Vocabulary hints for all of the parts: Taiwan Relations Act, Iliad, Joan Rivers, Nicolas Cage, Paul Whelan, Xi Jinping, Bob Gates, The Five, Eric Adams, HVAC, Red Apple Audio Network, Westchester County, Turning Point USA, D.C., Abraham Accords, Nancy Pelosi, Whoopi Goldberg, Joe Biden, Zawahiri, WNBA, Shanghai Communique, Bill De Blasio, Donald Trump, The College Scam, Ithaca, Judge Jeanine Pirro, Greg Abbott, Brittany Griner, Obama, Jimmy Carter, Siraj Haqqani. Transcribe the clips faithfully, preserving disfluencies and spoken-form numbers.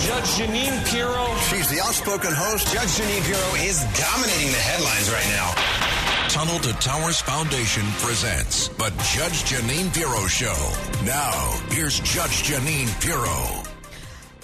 Judge Jeanine Pirro. She's the outspoken host. Judge Jeanine Pirro is dominating the headlines right now. Tunnel to Towers Foundation presents the Judge Jeanine Pirro Show. Now, here's Judge Jeanine Pirro.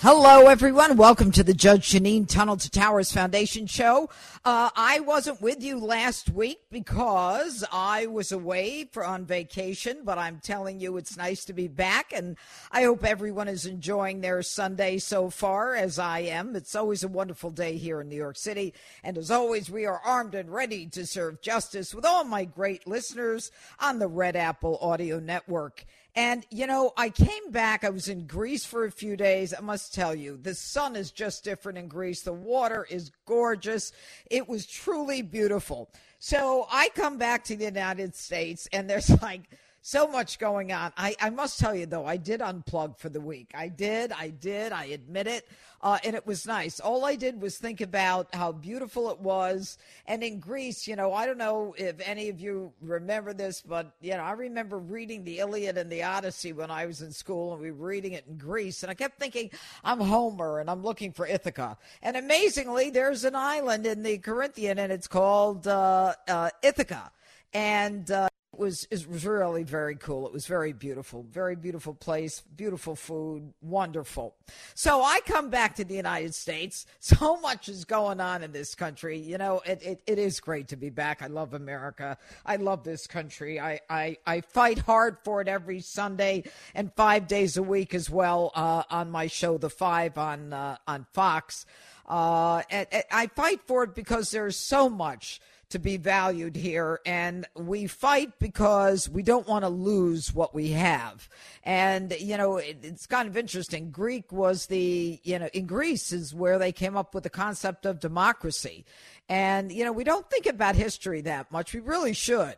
Hello, everyone. Welcome to the Judge Jeanine Tunnel to Towers Foundation Show. Uh, I wasn't with you last week because I was away for on vacation, but I'm telling you it's nice to be back, and I hope everyone is enjoying their Sunday so far, as I am. It's always a wonderful day here in New York City, and as always, we are armed and ready to serve justice with all my great listeners on the Red Apple Audio Network. And, you know, I came back. I was in Greece for a few days. I must tell you, the sun is just different in Greece. The water is gorgeous. It was truly beautiful. So I come back to the United States, and there's like so much going on. I, I must tell you, though, I did unplug for the week. I did. I did. I admit it. Uh, and it was nice. All I did was think about how beautiful it was. And in Greece, you know, I don't know if any of you remember this, but, you know, I remember reading the Iliad and the Odyssey when I was in school, and we were reading it in Greece. And I kept thinking, I'm Homer, and I'm looking for Ithaca. And amazingly, there's an island in the Corinthian, and it's called uh, uh, Ithaca. And uh, it was, it was really very cool. It was very beautiful, very beautiful place, beautiful food, wonderful. So I come back to the United States. So much is going on in this country. You know, it it, it is great to be back. I love America. I love this country. I, I, I fight hard for it every Sunday and five days a week as well uh, on my show, The Five on uh, on Fox. Uh, and, and I fight for it because there's so much to be valued here, and we fight because we don't want to lose what we have. And, you know, it, it's kind of interesting. Greek was the, you know, in Greece is where they came up with the concept of democracy. And, you know, we don't think about history that much. We really should.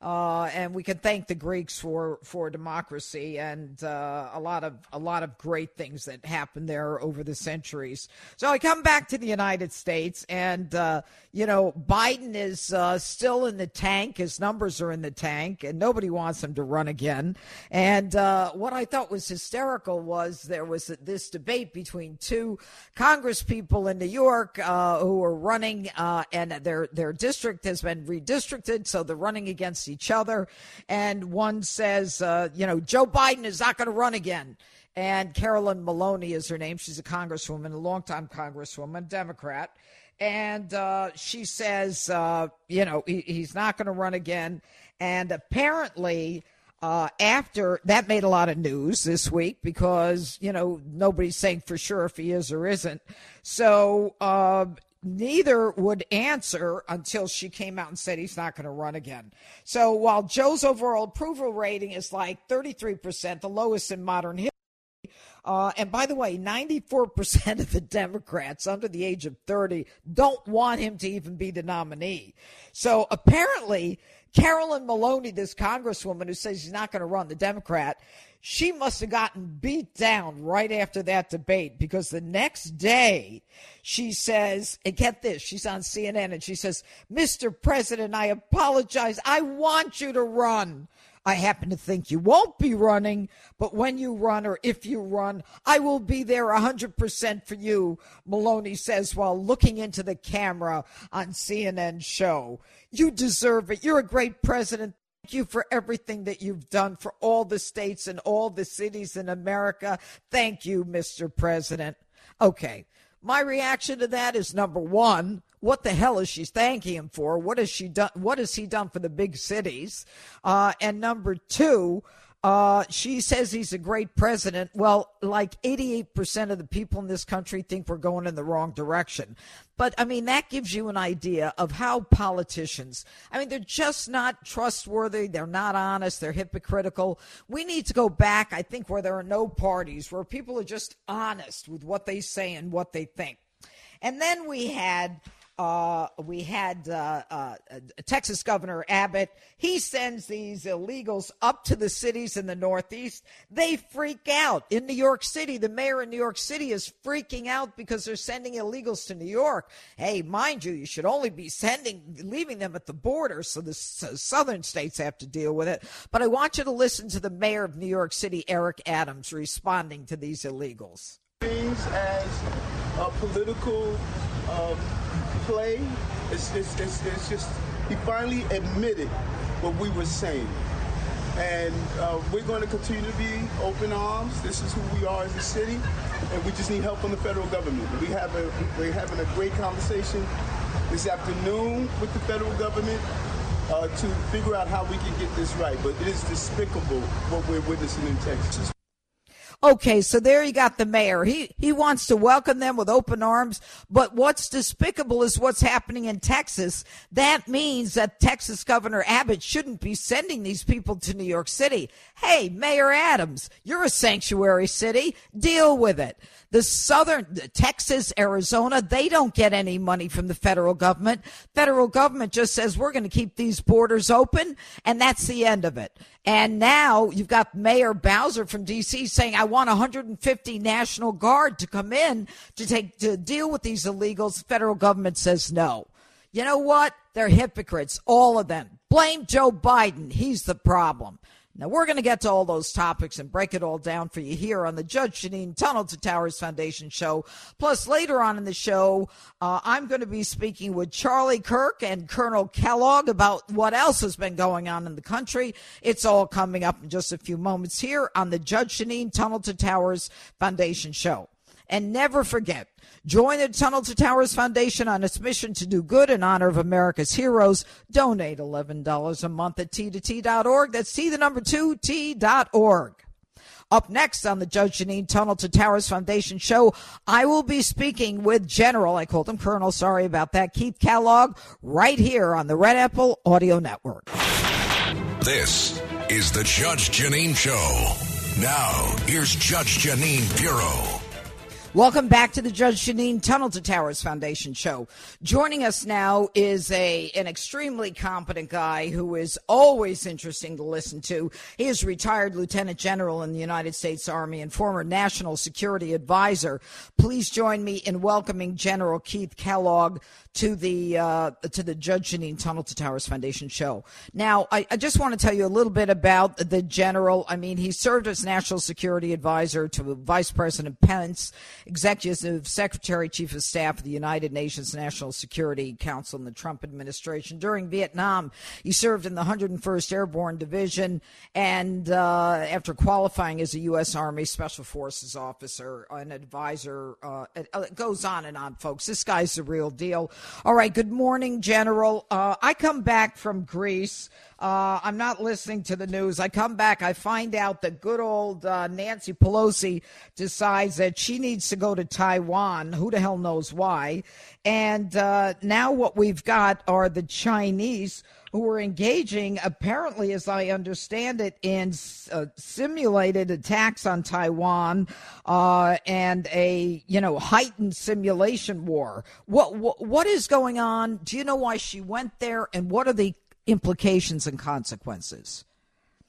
Uh, and we can thank the Greeks for, for democracy and uh, a lot of a lot of great things that happened there over the centuries. So I come back to the United States, and uh, you know, Biden is uh, still in the tank. His numbers are in the tank, and nobody wants him to run again. And uh, what I thought was hysterical was there was this debate between two Congresspeople in New York uh, who are running, uh, and their their district has been redistricted, so they're running against each other. And one says, uh, you know, Joe Biden is not going to run again. And Carolyn Maloney is her name. She's a congresswoman, a longtime congresswoman, Democrat. And uh, she says, uh, you know, he, he's not going to run again. And apparently uh, after that made a lot of news this week because, you know, nobody's saying for sure if he is or isn't. So uh, neither would answer until she came out and said he's not going to run again. So while Joe's overall approval rating is like thirty-three percent, the lowest in modern history, uh, and by the way, ninety-four percent of the Democrats under the age of thirty don't want him to even be the nominee. So apparently, Carolyn Maloney, this congresswoman who says she's not going to run, the Democrat, she must have gotten beat down right after that debate, because the next day she says, and get this, she's on C N N and she says, Mister President, I apologize. I want you to run. I happen to think you won't be running, but when you run, or if you run, I will be there one hundred percent for you, Maloney says while looking into the camera on C N N show. You deserve it. You're a great president. Thank you for everything that you've done for all the states and all the cities in America. Thank you, Mister President. Okay. My reaction to that is, number one, what the hell is she thanking him for? What has she done? What has he done for the big cities? Uh, and number two, Uh, she says he's a great president. Well, like eighty-eight percent of the people in this country think we're going in the wrong direction. But, I mean, that gives you an idea of how politicians, I mean, they're just not trustworthy. They're not honest. They're hypocritical. We need to go back, I think, where there are no parties, where people are just honest with what they say and what they think. And then we had... Uh, we had uh, uh, Texas Governor Abbott. He sends these illegals up to the cities in the Northeast. They freak out. In New York City, the mayor in New York City is freaking out because they're sending illegals to New York. Hey, mind you, you should only be sending, leaving them at the border, so the so southern states have to deal with it. But I want you to listen to the mayor of New York City, Eric Adams, responding to these illegals. Things as a political... Um, play, it's, it's, it's, it's just, he finally admitted what we were saying. And uh, we're going to continue to be open arms. This is who we are as a city, and we just need help from the federal government. We have a, we're having a great conversation this afternoon with the federal government uh, to figure out how we can get this right. But it is despicable what we're witnessing in Texas. Okay, so there you got the mayor. He he wants to welcome them with open arms, but what's despicable is what's happening in Texas. That means that Texas Governor Abbott shouldn't be sending these people to New York City. Hey, Mayor Adams, you're a sanctuary city. Deal with it. The southern, Texas, Arizona, they don't get any money from the federal government. Federal government just says we're going to keep these borders open, and that's the end of it. And now you've got Mayor Bowser from D C saying, I want one hundred fifty National Guard to come in to take to deal with these illegals. The federal government says no. You know what? They're hypocrites, all of them. Blame Joe Biden. He's the problem. Now, we're going to get to all those topics and break it all down for you here on the Judge Jeanine Tunnel to Towers Foundation show. Plus, later on in the show, uh, I'm going to be speaking with Charlie Kirk and Colonel Kellogg about what else has been going on in the country. It's all coming up in just a few moments here on the Judge Jeanine Tunnel to Towers Foundation show. And never forget, join the Tunnel to Towers Foundation on its mission to do good in honor of America's heroes. Donate eleven dollars a month at T two T dot org. That's T the number two, T dot org. Up next on the Judge Jeanine Tunnel to Towers Foundation show, I will be speaking with General, I called him Colonel, sorry about that, Keith Kellogg, right here on the Red Apple Audio Network. This is the Judge Jeanine Show. Now, here's Judge Jeanine Pirro. Welcome back to the Judge Jeanine Tunnel to Towers Foundation show. Joining us now is a an extremely competent guy who is always interesting to listen to. He is retired Lieutenant General in the United States Army and former National Security Advisor. Please join me in welcoming General Keith Kellogg to the uh, to the Judge Jeanine Tunnel to Towers Foundation show. Now, I, I just want to tell you a little bit about the General. I mean, he served as National Security Advisor to Vice President Pence, Executive Secretary, Chief of Staff of the United Nations National Security Council in the Trump administration. During Vietnam, he served in the one hundred first Airborne Division, and uh, after qualifying as a U S. Army Special Forces officer, an advisor, uh, it goes on and on, folks. This guy's the real deal. All right, good morning, General. Uh, I come back from Greece. Uh, I'm not listening to the news. I come back, I find out that good old uh, Nancy Pelosi decides that she needs to go to Taiwan. Who the hell knows why? And uh, now what we've got are the Chinese who are engaging, apparently, as I understand it, in uh, simulated attacks on Taiwan uh, and a, you know, heightened simulation war. What, what what is going on? Do you know why she went there? And what are the implications and consequences?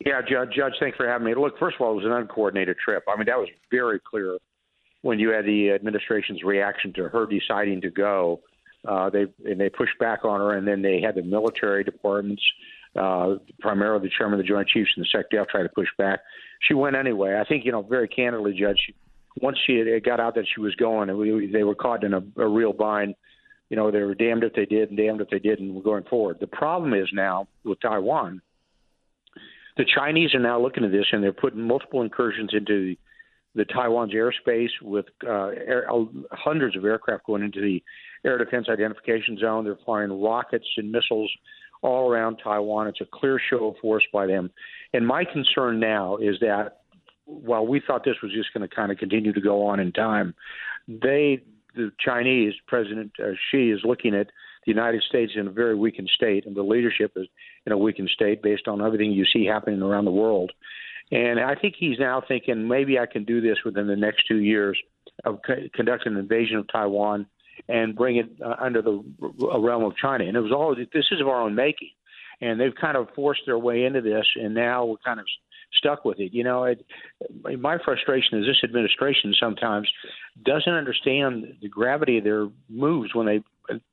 Yeah, Judge, Judge, thanks for having me. Look, first of all, it was an uncoordinated trip. I mean, that was very clear when you had the administration's reaction to her deciding to go. Uh, they and they pushed back on her, and then they had the military departments, uh, primarily the chairman of the Joint Chiefs and the Secretary, try to push back. She went anyway. I think, you know, very candidly, Judge, once she had got out that she was going, and we, they were caught in a, a real bind. You know, they were damned if they did and damned if they didn't. We're going forward. The problem is now with Taiwan, the Chinese are now looking at this, and they're putting multiple incursions into the the Taiwan's airspace with uh, air, uh, hundreds of aircraft going into the air defense identification zone. They're firing rockets and missiles all around Taiwan. It's a clear show of force by them. And my concern now is that while we thought this was just going to kind of continue to go on in time, they, the Chinese, President uh, Xi, is looking at the United States in a very weakened state, and the leadership is in a weakened state based on everything you see happening around the world. And I think he's now thinking, maybe I can do this within the next two years of c- conduct an invasion of Taiwan and bring it uh, under the r- realm of China. And it was all, this is of our own making. And they've kind of forced their way into this, and now we're kind of stuck with it. You know, it, my frustration is this administration sometimes doesn't understand the gravity of their moves when they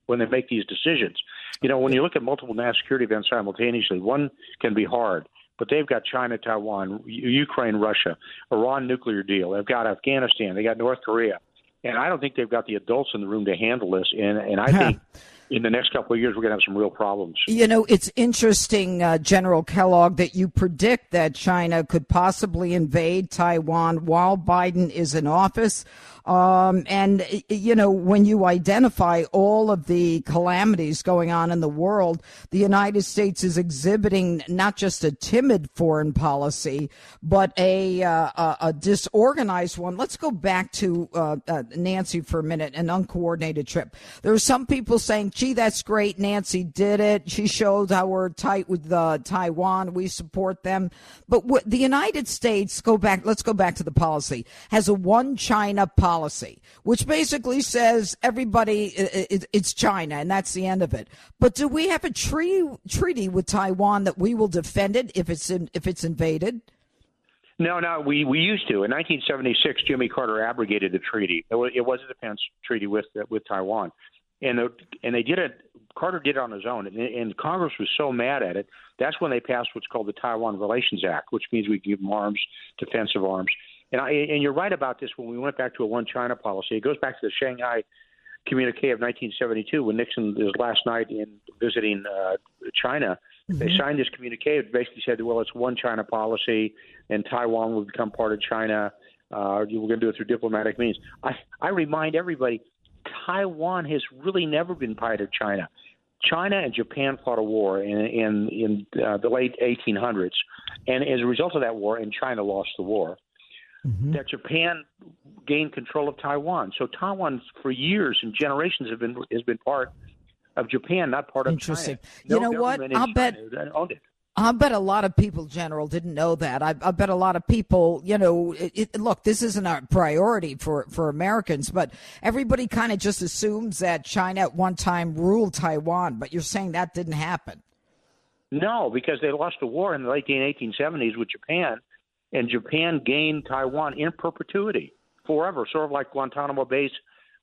when they make these decisions. You know, when you look at multiple national security events simultaneously, one can be hard. But they've got China, Taiwan, Ukraine, Russia, Iran nuclear deal. They've got Afghanistan. They got North Korea. And I don't think they've got the adults in the room to handle this. And, and I think in the next couple of years, we're going to have some real problems. You know, it's interesting, uh, General Kellogg, that you predict that China could possibly invade Taiwan while Biden is in office. Um, and, you know, when you identify all of the calamities going on in the world, the United States is exhibiting not just a timid foreign policy, but a, uh, a disorganized one. Let's go back to uh, uh, Nancy for a minute, an uncoordinated trip. There are some people saying, gee, that's great. Nancy did it. She showed how we're tight with uh, Taiwan. We support them. But what the United States, go back, let's go back to the policy, has a one China policy. Policy, which basically says everybody, it, it, it's China, and that's the end of it. But do we have a tree, treaty with Taiwan that we will defend it if it's in, if it's invaded? No, no, we, we used to. In nineteen seventy-six, Jimmy Carter abrogated the treaty. It was, it was the Pence Treaty with with Taiwan, and the, and they did it. Carter did it on his own, and, and Congress was so mad at it. That's when they passed what's called the Taiwan Relations Act, which means we give them arms, defensive arms. And, I, and you're right about this. When we went back to a one China policy, it goes back to the Shanghai Communique of nineteen seventy-two when Nixon was last night in visiting uh, China. Mm-hmm. They signed this communique. It basically said, well, it's one China policy and Taiwan will become part of China. Uh, we're going to do it through diplomatic means. I, I remind everybody, Taiwan has really never been part of China. China and Japan fought a war in in, in uh, the late eighteen hundreds. And as a result of that war, and China lost the war. Mm-hmm. That Japan gained control of Taiwan. So Taiwan, for years and generations, have been has been part of Japan, not part of Interesting. China. No you know what? I'll bet. Owned it. I bet a lot of people, General, didn't know that. I, I bet a lot of people, you know, it, it, look, this isn't a priority for, for Americans, but everybody kind of just assumes that China at one time ruled Taiwan. But you're saying that didn't happen. No, because they lost the war in the late eighteen seventies with Japan. And Japan gained Taiwan in perpetuity forever, sort of like Guantanamo Bay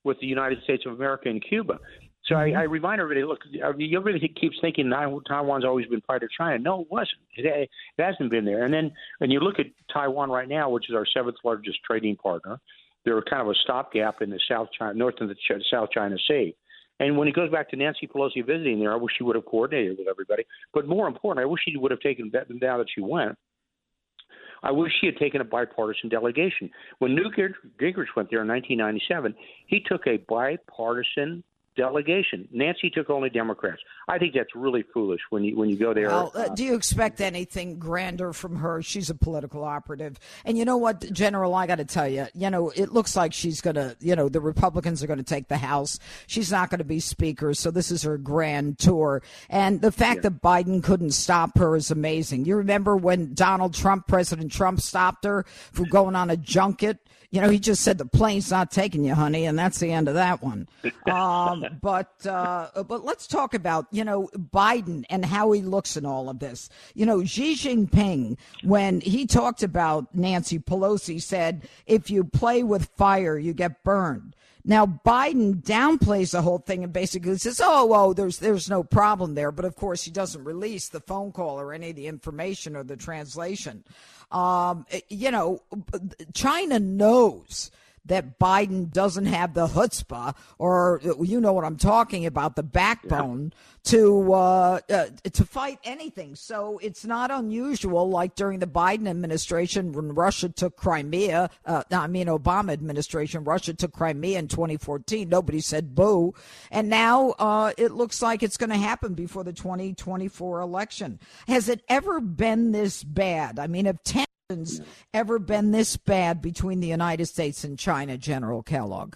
with the United States of America and Cuba. So I, I remind everybody, look, everybody keeps thinking Taiwan's always been part of China. No, it wasn't. It, it hasn't been there. And then when you look at Taiwan right now, which is our seventh largest trading partner, they're kind of a stopgap in the South China, north of the Ch- South China Sea. And when it goes back to Nancy Pelosi visiting there, I wish she would have coordinated with everybody. But more important, I wish she would have taken them down that she went. I wish he had taken a bipartisan delegation. When Newt Gingrich went there in nineteen ninety-seven, he took a bipartisan delegation. Nancy took only Democrats. I think that's really foolish when you when you go there. Well, uh, do you expect anything grander from her? She's a political operative. And you know what, General, I got to tell you, you know, it looks like she's going to, you know, the Republicans are going to take the House. She's not going to be Speaker. So this is her grand tour. And the fact yeah. that Biden couldn't stop her is amazing. You remember when Donald Trump, President Trump, stopped her from going on a junket? You know, he just said the plane's not taking you, honey, and that's the end of that one. Um, but uh, but let's talk about, you know, Biden and how he looks in all of this. You know, Xi Jinping, when he talked about Nancy Pelosi, said, if you play with fire, you get burned. Now, Biden downplays the whole thing and basically says, oh, well, there's there's no problem there. But, of course, he doesn't release the phone call or any of the information or the translation. Um, you know, China knows that Biden doesn't have the chutzpah, or you know what I'm talking about, the backbone yeah. to uh, uh, to fight anything. So it's not unusual, like during the Biden administration when Russia took Crimea, uh, I mean Obama administration, Russia took Crimea in twenty fourteen. Nobody said boo. And now uh, it looks like it's going to happen before the twenty twenty-four election. Has it ever been this bad? I mean, have ten ever been this bad between the United States and China, General Kellogg?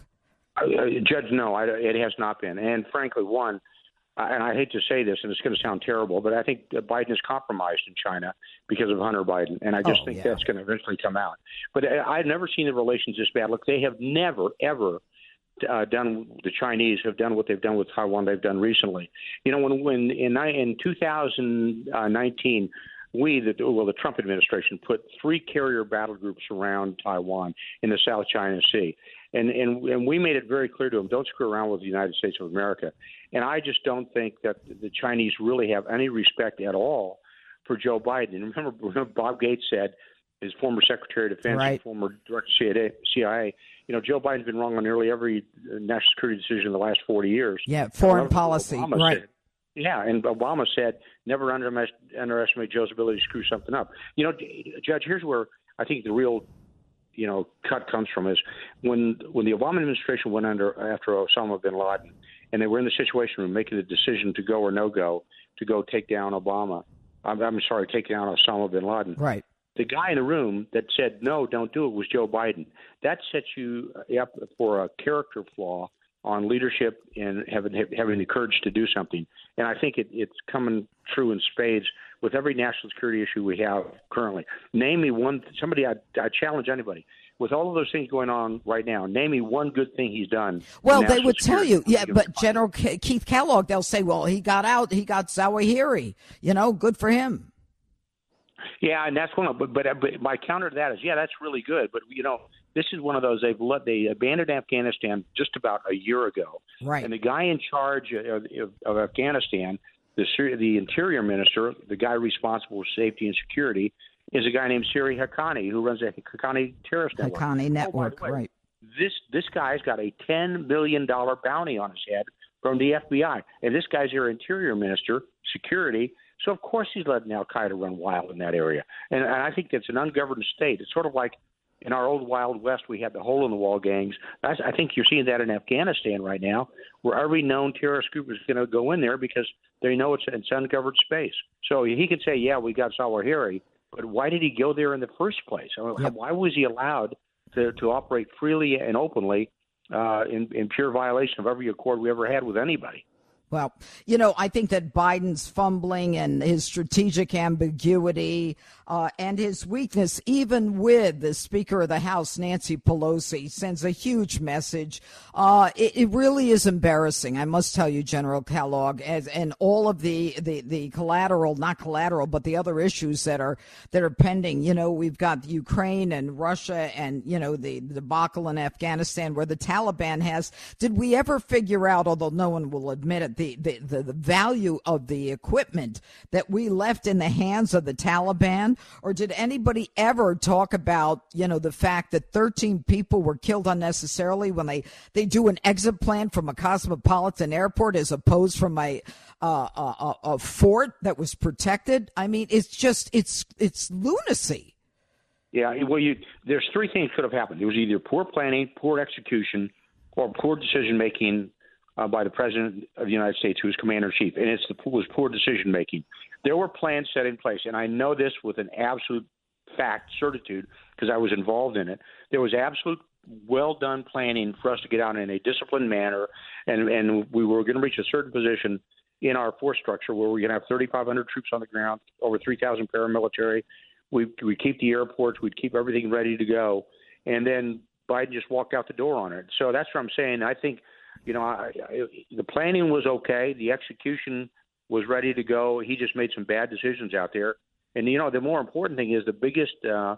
Uh, Judge, no, I, it has not been. And frankly, one, uh, and I hate to say this, and it's going to sound terrible, but I think Biden is compromised in China because of Hunter Biden. And I just oh, think yeah. that's going to eventually come out. But I, I've never seen the relations this bad. Look, they have never, ever uh, done – the Chinese have done what they've done with Taiwan they've done recently. You know, when, when in, in two thousand nineteen – We, the, well, the Trump administration put three carrier battle groups around Taiwan in the South China Sea. And, and and we made it very clear to them, don't screw around with the United States of America. And I just don't think that the Chinese really have any respect at all for Joe Biden. And remember, remember Bob Gates said, his former Secretary of Defense, right. and former Director of C I A, you know, Joe Biden's been wrong on nearly every national security decision in the last forty years. Yeah, foreign policy, right. Said, Yeah, and Obama said, never underestimate Joe's ability to screw something up. You know, Judge, here's where I think the real, you know, cut comes from is when when the Obama administration went under after Osama bin Laden, and they were in the Situation Room making the decision to go or no go to go take down Obama. I'm, I'm sorry, take down Osama bin Laden. Right. The guy in the room that said, no, don't do it was Joe Biden. That sets you up for a character flaw on leadership and having having the courage to do something. And I think it, it's coming true in spades with every national security issue we have currently. Name me one – somebody I, I challenge anybody. With all of those things going on right now, name me one good thing he's done. Well, they would tell you, yeah, but General Ke- Keith Kellogg, they'll say, well, he got out, he got Zawahiri. You know, good for him. Yeah, and that's one of – but but my counter to that is, yeah, that's really good, but, you know – this is one of those they've let, they abandoned Afghanistan just about a year ago. Right. And the guy in charge of, of, of Afghanistan, the the interior minister, the guy responsible for safety and security, is a guy named Siraj Haqqani, who runs the Haqqani terrorist network. Haqqani network, oh, way, right. This, this guy's got a ten million dollars bounty on his head from the F B I. And this guy's your interior minister, security. So, of course, he's letting al-Qaeda run wild in that area. And, and I think that's an ungoverned state. It's sort of like in our old Wild West, we had the hole-in-the-wall gangs. I, I think you're seeing that in Afghanistan right now, where every known terrorist group is going to go in there because they know it's, it's uncovered space. So he could say, yeah, we got Zawahiri, but why did he go there in the first place? I mean, yep. Why was he allowed to, to operate freely and openly uh, in, in pure violation of every accord we ever had with anybody? Well, you know, I think that Biden's fumbling and his strategic ambiguity uh, and his weakness, even with the Speaker of the House, Nancy Pelosi, sends a huge message. Uh, it, it really is embarrassing, I must tell you, General Kellogg, as, and all of the, the, the collateral, not collateral, but the other issues that are that are pending. You know, we've got Ukraine and Russia and, you know, the, the debacle in Afghanistan where the Taliban has. Did we ever figure out, although no one will admit it, The, the, the value of the equipment that we left in the hands of the Taliban? Or did anybody ever talk about, you know, the fact that thirteen people were killed unnecessarily when they, they do an exit plan from a cosmopolitan airport as opposed from a, uh, a, a fort that was protected? I mean, it's just, it's, it's lunacy. Yeah, well, you, there's three things could have happened. It was either poor planning, poor execution, or poor decision-making Uh, by the President of the United States, who is Commander-in-Chief, and it's the it was poor decision-making. There were plans set in place, and I know this with an absolute fact, certitude, because I was involved in it. There was absolute well-done planning for us to get out in a disciplined manner, and, and we were going to reach a certain position in our force structure where we're going to have thirty-five hundred troops on the ground, over three thousand paramilitary. We we keep the airports. We'd keep everything ready to go, and then Biden just walked out the door on it. So that's what I'm saying. I think – You know, I, I, the planning was okay. The execution was ready to go. He just made some bad decisions out there. And, you know, the more important thing is the biggest uh,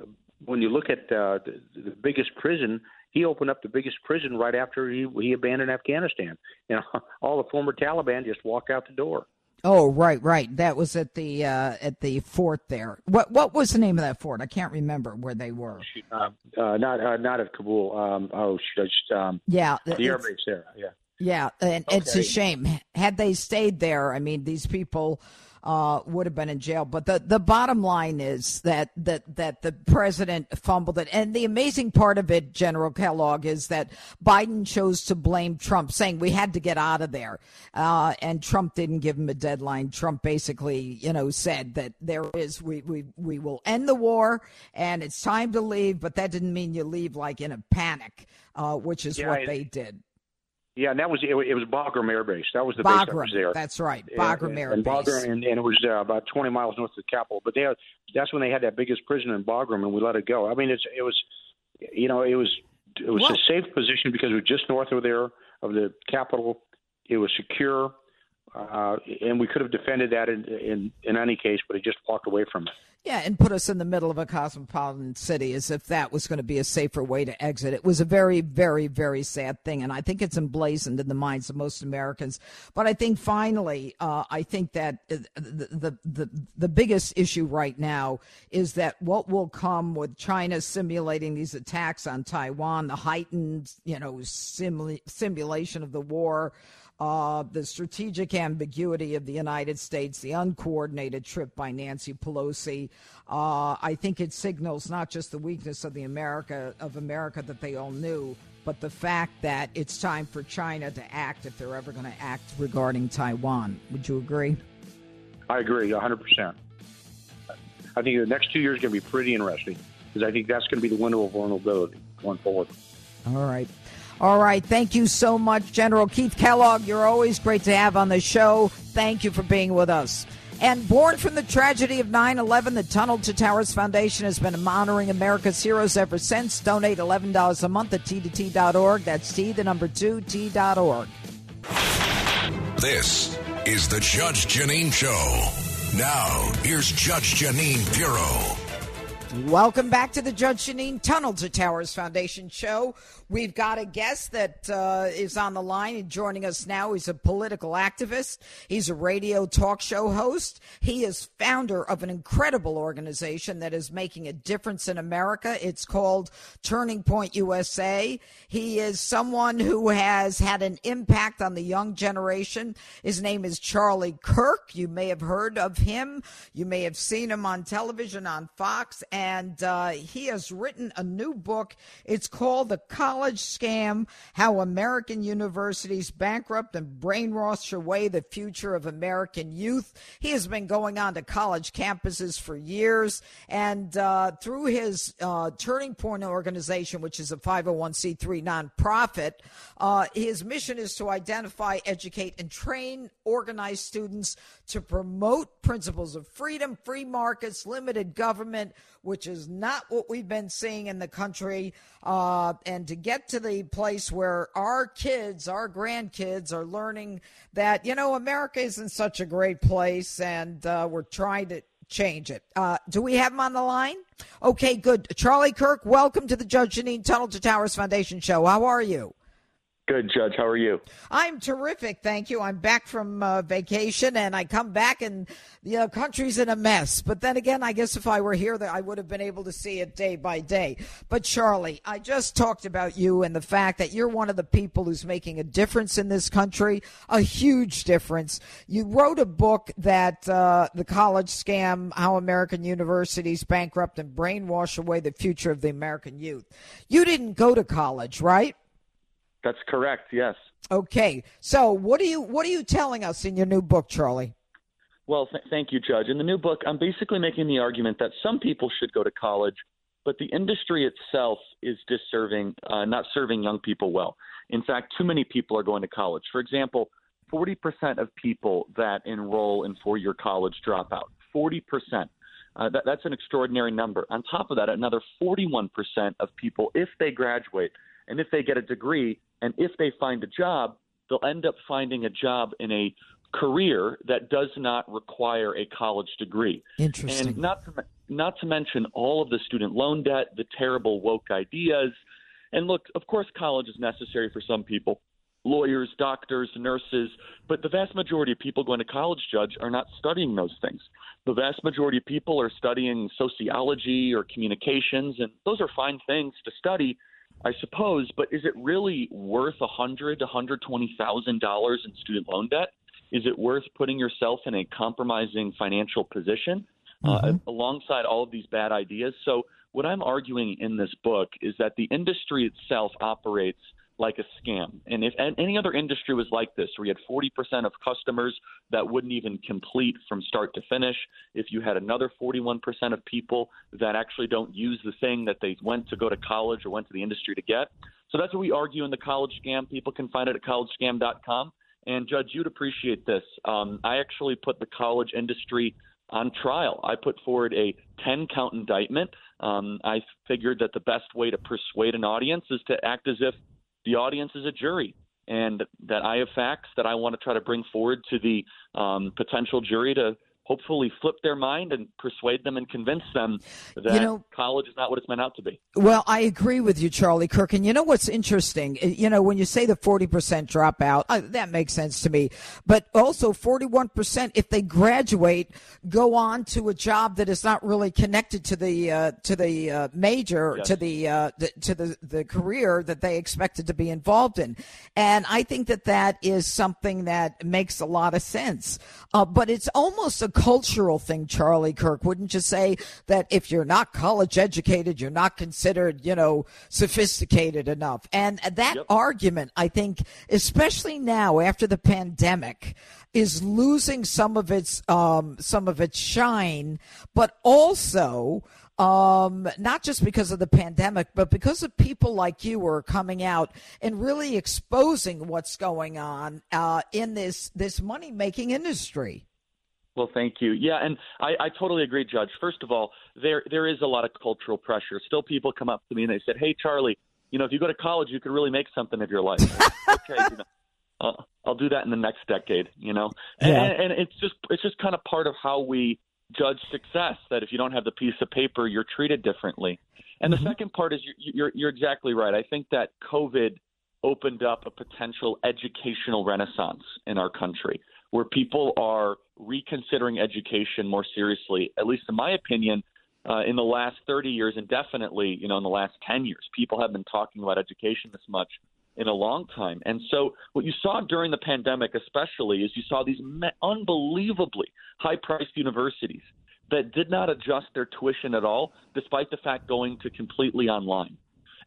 – when you look at uh, the, the biggest prison, he opened up the biggest prison right after he, he abandoned Afghanistan. You know, all the former Taliban just walked out the door. Oh, right, right. That was at the uh, at the fort there. What what was the name of that fort? I can't remember where they were. Uh, uh, not uh, not at Kabul. Um, oh, just um, yeah, the air base there. Yeah, yeah, and okay. It's a shame. Had they stayed there, I mean, these people uh, would have been in jail. But the, the bottom line is that that that the president fumbled it. And the amazing part of it, General Kellogg, is that Biden chose to blame Trump, saying we had to get out of there. Uh, and Trump didn't give him a deadline. Trump basically, you know, said that there is we we we will end the war and it's time to leave. But that didn't mean you leave like in a panic, uh, which is yeah, what it- they did. Yeah, and that was it. It was Bagram Air Base. That was the Bagram, base that was there. That's right, Bagram and, Air and Bagram, Base. And, and it was uh, about twenty miles north of the capital. But they had, that's when they had that biggest prison in Bagram, and we let it go. I mean, it's it was, you know, it was it was what? a safe position because it was just north of there of the capital. It was secure, uh, and we could have defended that in, in in any case, but it just walked away from it. Yeah, and put us in the middle of a cosmopolitan city as if that was going to be a safer way to exit. It was a very, very, very sad thing, and I think it's emblazoned in the minds of most Americans. But I think finally, uh, I think that the, the the the biggest issue right now is that what will come with China simulating these attacks on Taiwan, the heightened, you know, simula- simulation of the war, Uh, the strategic ambiguity of the United States, the uncoordinated trip by Nancy Pelosi. Uh, I think it signals not just the weakness of the America of America that they all knew, but the fact that it's time for China to act if they're ever going to act regarding Taiwan. Would you agree? I agree, one hundred percent. I think the next two years are going to be pretty interesting because I think that's going to be the window of vulnerability going forward. All right. All right. Thank you so much, General Keith Kellogg. You're always great to have on the show. Thank you for being with us. And born from the tragedy of nine eleven, the Tunnel to Towers Foundation has been honoring America's heroes ever since. Donate eleven dollars a month at T two T dot org. That's T, the number two, T dot org. This is the Judge Jeanine Show. Now, here's Judge Jeanine Pirro. Welcome back to the Judge Jeanine Tunnel to Towers Foundation show. We've got a guest that uh, is on the line and joining us now. He's a political activist. He's a radio talk show host. He is founder of an incredible organization that is making a difference in America. It's called Turning Point U S A. He is someone who has had an impact on the young generation. His name is Charlie Kirk. You may have heard of him. You may have seen him on television on Fox. And uh, he has written a new book. It's called The College Scam, How American Universities Bankrupt and Brainwash Away the Future of American Youth. He has been going on to college campuses for years. And uh, through his uh, Turning Point organization, which is a five oh one c three nonprofit, uh, his mission is to identify, educate, and train organized students to promote principles of freedom, free markets, limited government, which is not what we've been seeing in the country, uh, and to get to the place where our kids, our grandkids are learning that, you know, America isn't such a great place and uh, we're trying to change it. Uh, do we have him on the line? Okay, good. Charlie Kirk, welcome to the Judge Jeanine Tunnel to Towers Foundation show. How are you? Good, Judge. How are you? I'm terrific, thank you. I'm back from uh, vacation, and I come back, and the you know, country's in a mess. But then again, I guess if I were here, I would have been able to see it day by day. But Charlie, I just talked about you and the fact that you're one of the people who's making a difference in this country, a huge difference. You wrote a book that uh, The College Scam, How American Universities Bankrupt and Brainwash Away the Future of the American Youth. You didn't go to college, right? That's correct. Yes. Okay. So, what are you what are you telling us in your new book, Charlie? Well, th- thank you, Judge. In the new book, I'm basically making the argument that some people should go to college, but the industry itself is disserving, uh, not serving young people well. In fact, too many people are going to college. For example, forty percent of people that enroll in four-year college drop out. forty percent. Uh, that, that's an extraordinary number. On top of that, another forty-one percent of people, if they graduate and if they get a degree, and if they find a job, they'll end up finding a job in a career that does not require a college degree. Interesting. And not to, not to mention all of the student loan debt, the terrible woke ideas. And look, of course, college is necessary for some people. lawyers, doctors, nurses, but the vast majority of people going to college, Judge, are not studying those things. The vast majority of people are studying sociology or communications, and those are fine things to study, I suppose, but is it really worth one hundred thousand dollars to one hundred twenty thousand dollars in student loan debt? Is it worth putting yourself in a compromising financial position mm-hmm. uh, alongside all of these bad ideas? So what I'm arguing in this book is that the industry itself operates like a scam. And if any other industry was like this, where you had forty percent of customers that wouldn't even complete from start to finish, if you had another forty-one percent of people that actually don't use the thing that they went to go to college or went to the industry to get. So that's what we argue in The College Scam. People can find it at college scam dot com. And Judge, you'd appreciate this. Um, I actually put the college industry on trial. I put forward a ten-count indictment. Um, I figured that the best way to persuade an audience is to act as if the audience is a jury, and that I have facts that I want to try to bring forward to the um, potential jury to hopefully flip their mind and persuade them and convince them that you know, college is not what it's meant out to be. Well, I agree with you, Charlie Kirk. And you know what's interesting? You know, when you say the forty percent dropout, uh, that makes sense to me. But also forty-one percent, if they graduate, go on to a job that is not really connected to the uh, to the uh, major, yes. to the uh, the, to the, the career that they expected to be involved in. And I think that that is something that makes a lot of sense. Uh, but it's almost a cultural thing, Charlie Kirk. Wouldn't you say that if you're not college educated, you're not considered, you know, sophisticated enough? And that yep. argument, I think, especially now after the pandemic, is losing some of its um, some of its shine, but also um, not just because of the pandemic, but because of people like you who are coming out and really exposing what's going on uh, in this this money making industry. Well, thank you. Yeah, and I, I totally agree, Judge. First of all, there there is a lot of cultural pressure. Still, people come up to me and they said, "Hey, Charlie, you know, if you go to college, you could really make something of your life." Okay, you know, I'll, I'll do that in the next decade. You know, and, yeah. and, and it's just it's just kind of part of how we judge success. That if you don't have the piece of paper, you're treated differently. And mm-hmm. the second part is you're, you're you're exactly right. I think that COVID opened up a potential educational renaissance in our country, where people are reconsidering education more seriously, at least in my opinion, uh, in the last thirty years and definitely, you know, in the last ten years. People have been talking about education this much in a long time. And so what you saw during the pandemic especially is you saw these unbelievably high-priced universities that did not adjust their tuition at all, despite the fact going to completely online.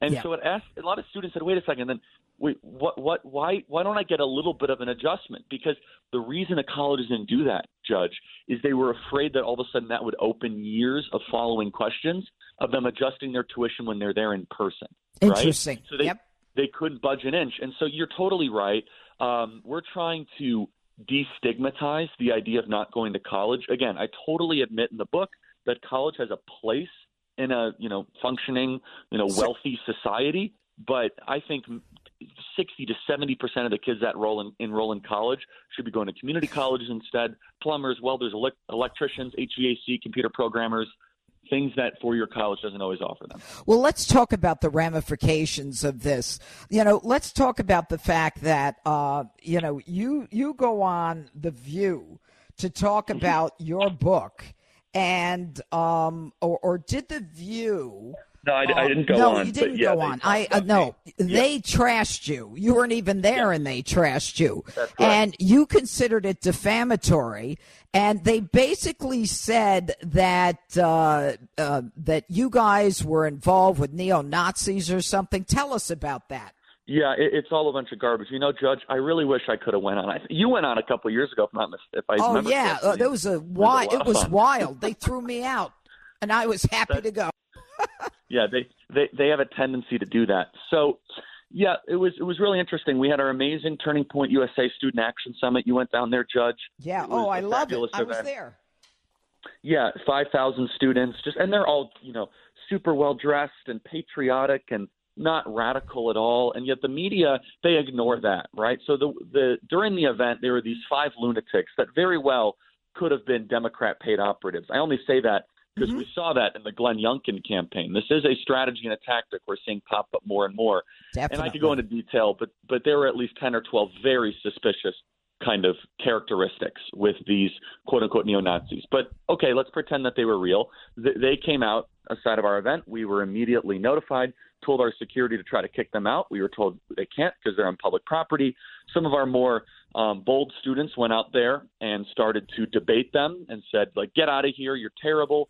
And yeah. so it asked, a lot of students said, wait a second, then wait, what, what, why, why don't I get a little bit of an adjustment? Because the reason the colleges didn't do that, Judge, is they were afraid that all of a sudden that would open years of following questions of them adjusting their tuition when they're there in person. Interesting. Right? So they, yep. they couldn't budge an inch. And so you're totally right. Um, we're trying to destigmatize the idea of not going to college. Again, I totally admit in the book that college has a place in a, you know, functioning, you know, wealthy society. But I think sixty to seventy percent of the kids that enroll in, enroll in college should be going to community colleges instead. Plumbers, welders, elect- electricians, H V A C, computer programmers, things that four-year college doesn't always offer them. Well, let's talk about the ramifications of this. You know, let's talk about the fact that, uh, you know, you, you go on The View to talk about your book. And um, or, or did The View? No, I, um, I didn't go no, on. No, you didn't yeah, go on. I uh, no, yeah. They trashed you. You weren't even there, yeah. and they trashed you. That's right. And you considered it defamatory. And they basically said that uh, uh, that you guys were involved with neo-Nazis or something. Tell us about that. Yeah, it, it's all a bunch of garbage. You know, Judge, I really wish I could have went on. I, you went on a couple of years ago, if, not, if I oh, remember. Oh, yeah. Uh, that was a wild, it was wild. They threw me out, and I was happy That's, to go. yeah, they, they, they have a tendency to do that. So, yeah, it was it was really interesting. We had our amazing Turning Point U S A Student Action Summit. You went down there, Judge. Yeah, oh, I love it. Event. I was there. Yeah, five thousand students. just, And they're all, you know, super well-dressed and patriotic and not radical at all, and yet the media, they ignore that, right? So the the during the event, there were these five lunatics that very well could have been Democrat paid operatives. I only say that because mm-hmm. we saw that in the Glenn Youngkin campaign. This is a strategy and a tactic we're seeing pop up more and more. Definitely. And I could go into detail, but but there were at least ten or twelve very suspicious kind of characteristics with these quote-unquote neo-Nazis. But okay, let's pretend that they were real. Th- they came out outside of our event. We were immediately notified, told our security to try to kick them out. We were told they can't because they're on public property. Some of our more um, bold students went out there and started to debate them and said, like, get out of here, you're terrible.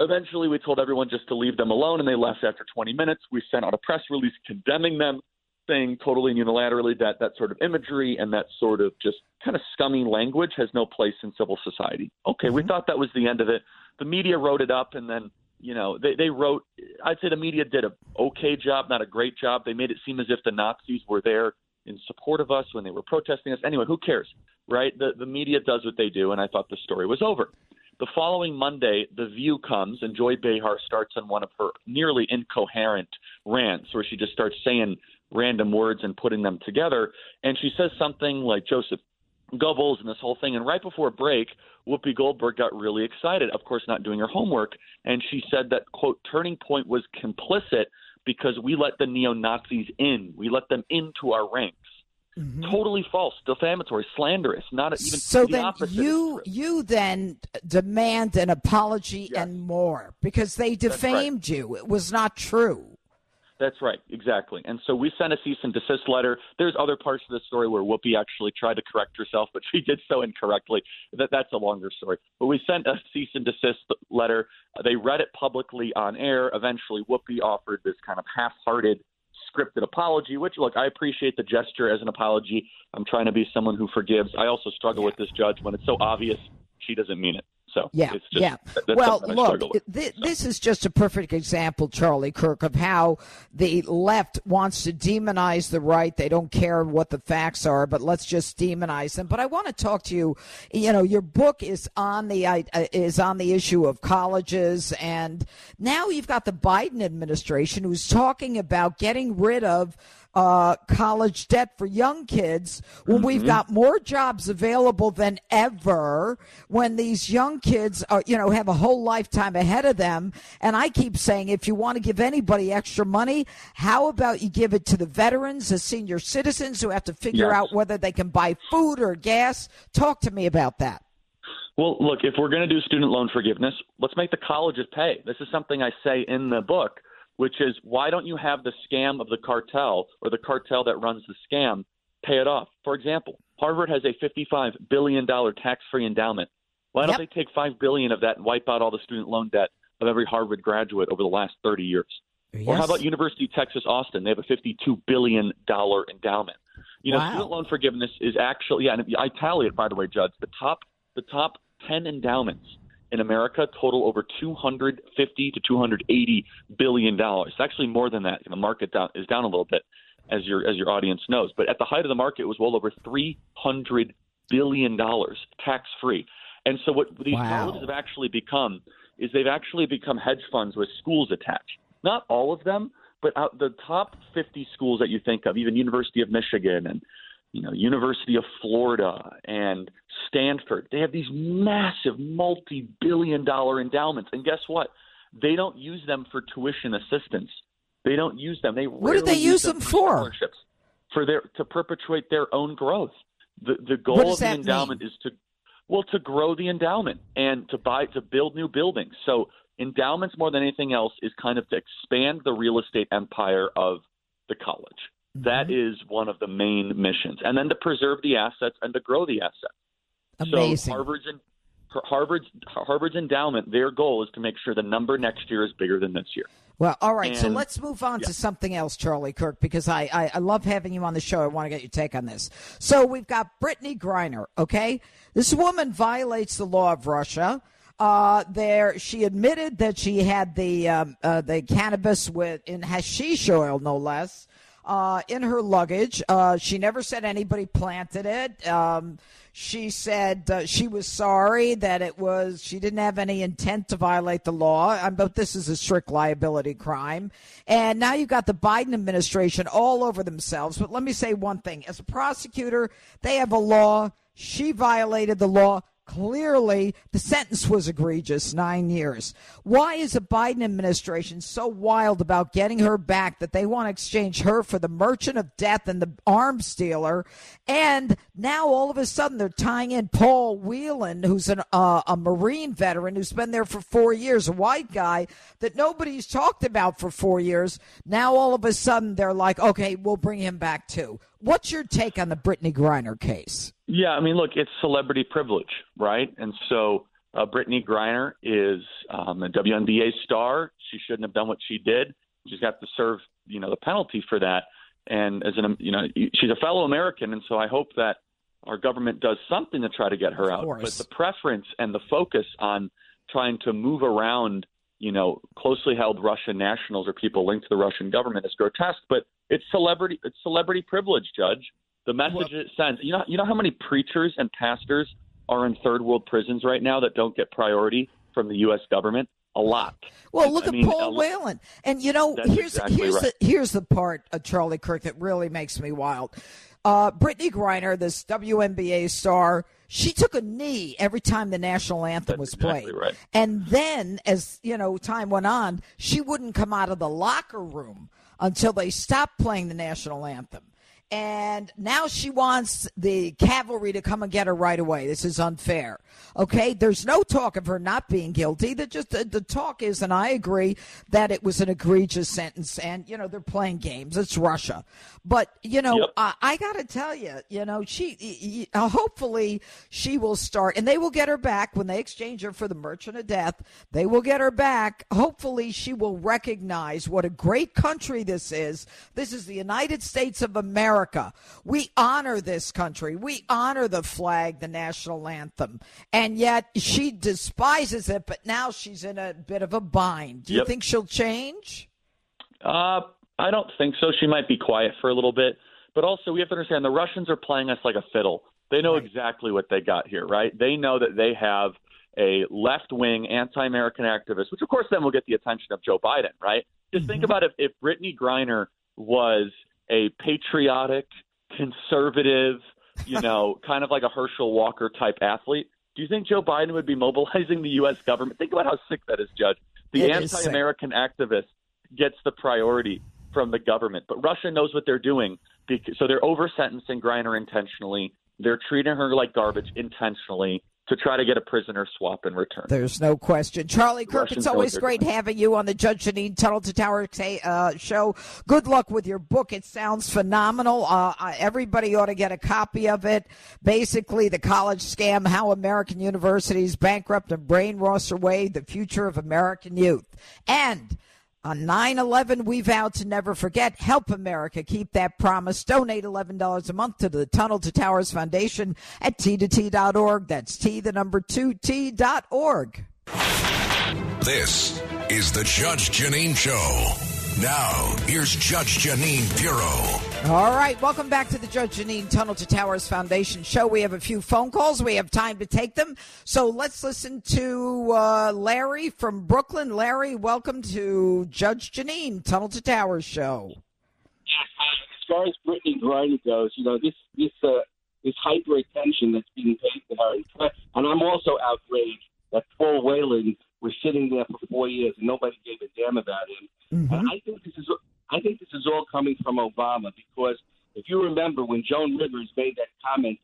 Eventually, we told everyone just to leave them alone, and they left after twenty minutes. We sent out a press release condemning them, saying totally and unilaterally that that sort of imagery and that sort of just kind of scummy language has no place in civil society. Okay, mm-hmm. we thought that was the end of it. The media wrote it up, and then, you know, they, they wrote – I'd say the media did an okay job, not a great job. They made it seem as if the Nazis were there in support of us when they were protesting us. Anyway, who cares, right? The, the media does what they do, and I thought the story was over. The following Monday, The View comes, and Joy Behar starts on one of her nearly incoherent rants where she just starts saying – random words and putting them together. And she says something like Joseph Goebbels and this whole thing. And right before break, Whoopi Goldberg got really excited, of course, not doing her homework. And she said that, quote, Turning Point was complicit because we let the neo-Nazis in. We let them into our ranks. Mm-hmm. Totally false, defamatory, slanderous, not even so the opposite. So then you, you then demand an apology yes. and more because they defamed right. you. It was not true. That's right. Exactly. And so we sent a cease and desist letter. There's other parts of the story where Whoopi actually tried to correct herself, but she did so incorrectly. That That's a longer story. But we sent a cease and desist letter. They read it publicly on air. Eventually, Whoopi offered this kind of half-hearted scripted apology, which, look, I appreciate the gesture as an apology. I'm trying to be someone who forgives. I also struggle with this judge when it's so obvious she doesn't mean it. So yeah, it's just, yeah. Well, look, with, th- so. this is just a perfect example, Charlie Kirk, of how the left wants to demonize the right. They don't care what the facts are, but let's just demonize them. But I want to talk to you. You know, your book is on the uh, is on the issue of colleges, and now you've got the Biden administration who's talking about getting rid of uh, college debt for young kids when mm-hmm. we've got more jobs available than ever, when these young kids are, you know, have a whole lifetime ahead of them. And I keep saying, if you want to give anybody extra money, how about you give it to the veterans, the senior citizens who have to figure yes. out whether they can buy food or gas? Talk to me about that. Well, look, if we're going to do student loan forgiveness, let's make the colleges pay. This is something I say in the book, which is, why don't you have the scam of the cartel or the cartel that runs the scam pay it off? For example, Harvard has a fifty-five billion dollars tax-free endowment. Why don't yep. they take five billion dollars of that and wipe out all the student loan debt of every Harvard graduate over the last thirty years? Yes. Or how about University of Texas, Austin? They have a fifty-two billion dollars endowment. You know, wow. student loan forgiveness is actually – yeah, and I tally it, by the way, Judge. The top, the top ten endowments in America total over two hundred fifty to two hundred eighty billion dollars. It's actually more than that. The market down, is down a little bit, as your as your audience knows. But at the height of the market, it was well over three hundred billion dollars tax free. And so what these wow. colleges have actually become is they've actually become hedge funds with schools attached. Not all of them, but out the top fifty schools that you think of, even University of Michigan and you know, University of Florida and Stanford, they have these massive multi-billion dollar endowments. And guess what? They don't use them for tuition assistance. They don't use them. They what do they use, use them for? Scholarships for their, to perpetuate their own growth. The, the goal of the endowment mean? is to, well, to grow the endowment and to buy, to build new buildings. So endowments more than anything else is kind of to expand the real estate empire of the college. That is one of the main missions. And then to preserve the assets and to grow the assets. Amazing. So Harvard's, Harvard's, Harvard's endowment, their goal is to make sure the number next year is bigger than this year. Well, all right. And, so let's move on yeah. to something else, Charlie Kirk, because I, I, I love having you on the show. I want to get your take on this. So we've got Brittany Griner, okay? This woman violates the law of Russia. Uh, there, she admitted that she had the, um, uh, the cannabis with, in hashish oil, no less. Uh, in her luggage. Uh, she never said anybody planted it. Um, she said uh, she was sorry that it was, she didn't have any intent to violate the law. Um, but this is a strict liability crime. And now you've got the Biden administration all over themselves. But let me say one thing. As a prosecutor, they have a law. She violated the law. Clearly, the sentence was egregious, nine years. Why is the Biden administration so wild about getting her back that they want to exchange her for the merchant of death and the arms dealer? And now all of a sudden they're tying in Paul Whelan, who's an, uh, a Marine veteran who's been there for four years, a white guy that nobody's talked about for four years. Now all of a sudden they're like, okay, we'll bring him back too. What's your take on the Brittany Griner case? Yeah, I mean, look, it's celebrity privilege, right? And so uh, Brittany Griner is um, a W N B A star. She shouldn't have done what she did. She's got to serve, you know, the penalty for that. And as an, you know, she's a fellow American. And so I hope that our government does something to try to get her out. But the preference and the focus on trying to move around, you know, closely held Russian nationals or people linked to the Russian government is grotesque. But it's celebrity, it's celebrity privilege, Judge. The message it sends. You know, you know how many preachers and pastors are in third world prisons right now that don't get priority from the U S government? A lot. Well, look I mean, at Paul Whelan. And, you know, here's exactly here's right. the, here's the part of Charlie Kirk that really makes me wild. Uh, Brittany Griner, this W N B A star, she took a knee every time the national anthem That's was exactly played. Right. And then, as, you know, time went on, she wouldn't come out of the locker room until they stopped playing the national anthem. And now she wants the cavalry to come and get her right away. This is unfair. Okay, there's no talk of her not being guilty. That just the, the talk is, and I agree, that it was an egregious sentence. And, you know, they're playing games. It's Russia. But, you know, yep. I, I got to tell you, you know, she uh, hopefully she will start. And they will get her back when they exchange her for the merchant of death. They will get her back. Hopefully she will recognize what a great country this is. This is the United States of America. America. We honor this country. We honor the flag, the national anthem. And yet she despises it, but now she's in a bit of a bind. Do you yep. think she'll change? Uh, I don't think so. She might be quiet for a little bit. But also we have to understand the Russians are playing us like a fiddle. They know right. exactly what they got here, right? They know that they have a left-wing anti-American activist, which of course then will get the attention of Joe Biden, right? Just mm-hmm. think about if, if Brittany Griner was – a patriotic, conservative, you know, kind of like a Herschel Walker type athlete. Do you think Joe Biden would be mobilizing the U S government? Think about how sick that is, Judge. The anti-American activist gets the priority from the government. But Russia knows what they're doing. Because, so they're over-sentencing Griner intentionally. They're treating her like garbage intentionally to try to get a prisoner swap in return. There's no question. Charlie Kirk, it's always great having you on the Judge Jeanine Tunnel to Towers uh, show. Good luck with your book. It sounds phenomenal. Uh, everybody ought to get a copy of it. Basically, The College Scam, How American Universities Bankrupt and Brainwash Away the Future of American Youth. And on nine eleven, we vowed to never forget. Help America keep that promise. Donate eleven dollars a month to the Tunnel to Towers Foundation at T two T dot org. That's T, the number two, T dot org. This is the Judge Jeanine Show. Now, here's Judge Jeanine Pirro. All right, welcome back to the Judge Jeanine Tunnel to Towers Foundation show. We have a few phone calls. We have time to take them. So let's listen to uh, Larry from Brooklyn. Larry, welcome to Judge Jeanine Tunnel to Towers show. As far as Brittany Griner goes, you know, this this uh, this hyper-attention that's being paid to her. And I'm also outraged that Paul Whelan was sitting there for four years and nobody gave a damn about him. Mm-hmm. And I think this is... I think this is all coming from Obama, because if you remember when Joan Rivers made that comment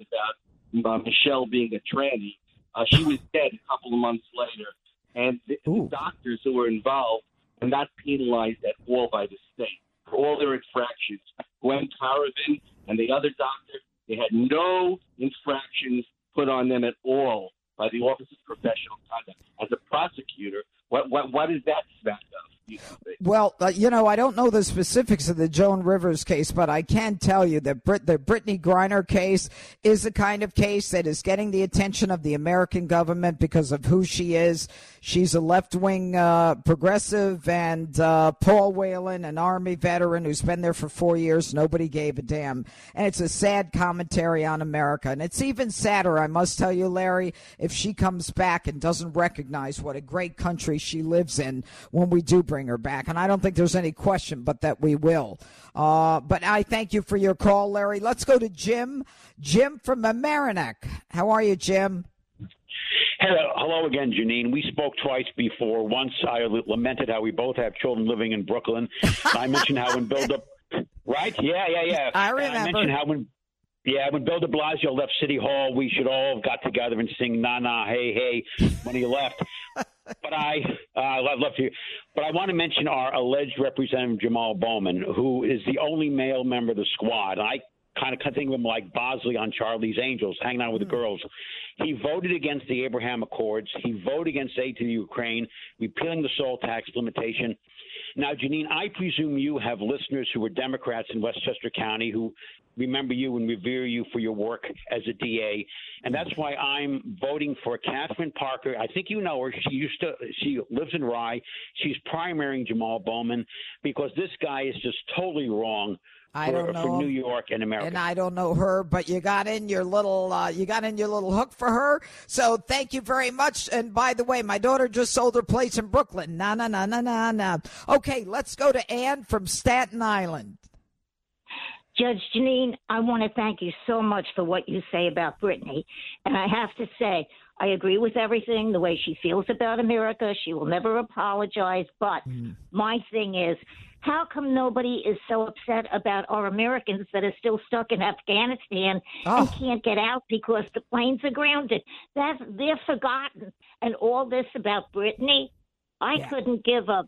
about uh, Michelle being a tranny, uh, she was dead a couple of months later. And the, the doctors who were involved were not penalized at all by the state for all their infractions. Gwen Caravan and the other doctor, they had no infractions put on them at all by the Office of Professional Conduct. As a prosecutor, what what what is that smack of? Well, uh, you know, I don't know the specifics of the Joan Rivers case, but I can tell you that Brit- the Brittany Griner case is the kind of case that is getting the attention of the American government because of who she is. She's a left-wing uh, progressive, and uh, Paul Whelan, an Army veteran who's been there for four years, nobody gave a damn. And it's a sad commentary on America. And it's even sadder, I must tell you, Larry, if she comes back and doesn't recognize what a great country she lives in when we do bring bring her back. And I don't think there's any question but that we will. Uh, but I thank you for your call, Larry. Let's go to Jim. Jim from Mamaroneck. How are you, Jim? Hello, hello again, Jeanine. We spoke twice before. Once I lamented how we both have children living in Brooklyn. I mentioned how when Bill De- right? Yeah, yeah, yeah. I remember. I mentioned how when yeah when Bill De Blasio left City Hall, we should all have got together and sing "Na Na Hey Hey" when he left. But I, uh, I'd love to. But I want to mention our alleged representative Jamal Bowman, who is the only male member of the squad. I kind of think of him like Bosley on Charlie's Angels, hanging out with mm. the girls. He voted against the Abraham Accords. He voted against aid to the Ukraine, repealing the SALT tax limitation. Now, Jeanine, I presume you have listeners who are Democrats in Westchester County who remember you and revere you for your work as a D A, and that's why I'm voting for Catherine Parker. I think you know her. She used to. She lives in Rye. She's primarying Jamal Bowman because this guy is just totally wrong. I don't for, know for New York and America, and I don't know her, but you got in your little, uh, you got in your little hook for her. So thank you very much. And by the way, my daughter just sold her place in Brooklyn. Na na na na na na. Okay, let's go to Ann from Staten Island. Judge Jeanine, I want to thank you so much for what you say about Brittany, and I have to say I agree with everything, the way she feels about America. She will never apologize, but mm. my thing is, how come nobody is so upset about our Americans that are still stuck in Afghanistan oh. and can't get out because the planes are grounded? That's, they're forgotten. And all this about Brittany, I yeah. couldn't give up.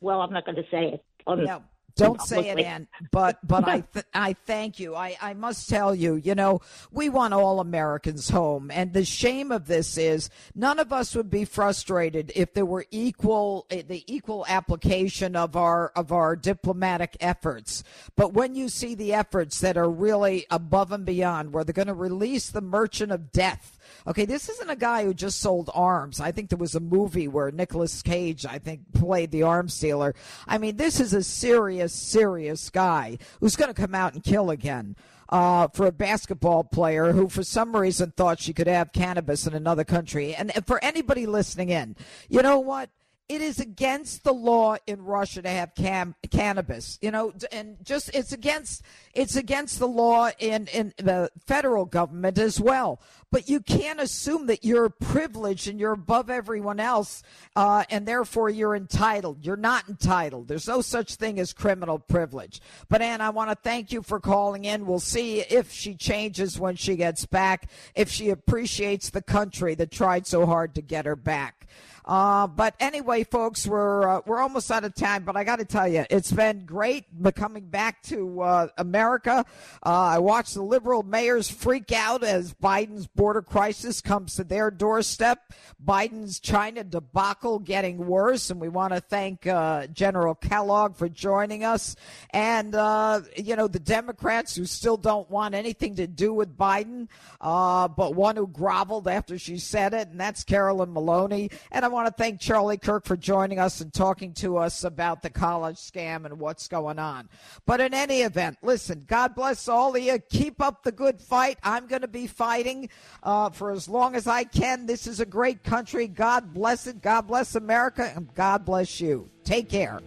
Well, I'm not going to say it. I'm, no, don't I'm, say I'm, it, Ann. But but I th- I thank you. I, I must tell you, you know, we want all Americans home. And the shame of this is none of us would be frustrated if there were equal the equal application of our of our diplomatic efforts. But when you see the efforts that are really above and beyond, where they're going to release the merchant of death. Okay, this isn't a guy who just sold arms. I think there was a movie where Nicolas Cage, I think, played the arms dealer. I mean, this is a serious, serious guy who's going to come out and kill again. Uh, for a basketball player who for some reason thought she could have cannabis in another country. And for anybody listening in, you know what? It is against the law in Russia to have cam- cannabis, you know, and just it's against it's against the law in, in the federal government as well. But you can't assume that you're privileged and you're above everyone else uh, and therefore you're entitled. You're not entitled. There's no such thing as criminal privilege. But, Ann, I want to thank you for calling in. We'll see if she changes when she gets back, if she appreciates the country that tried so hard to get her back. Uh, but anyway, folks, we're uh, we're almost out of time. But I got to tell you, it's been great coming back to uh, America. Uh, I watched the liberal mayors freak out as Biden's border crisis comes to their doorstep. Biden's China debacle getting worse, and we want to thank uh, General Kellogg for joining us. And uh, you know, the Democrats who still don't want anything to do with Biden, uh, but one who groveled after she said it, and that's Carolyn Maloney. And I I want to thank Charlie Kirk for joining us and talking to us about the college scam and what's going on. But in any event, listen, God bless all of you. Keep up the good fight. I'm going to be fighting uh, for as long as I can. This is a great country. God bless it. God bless America. And God bless you. Take care.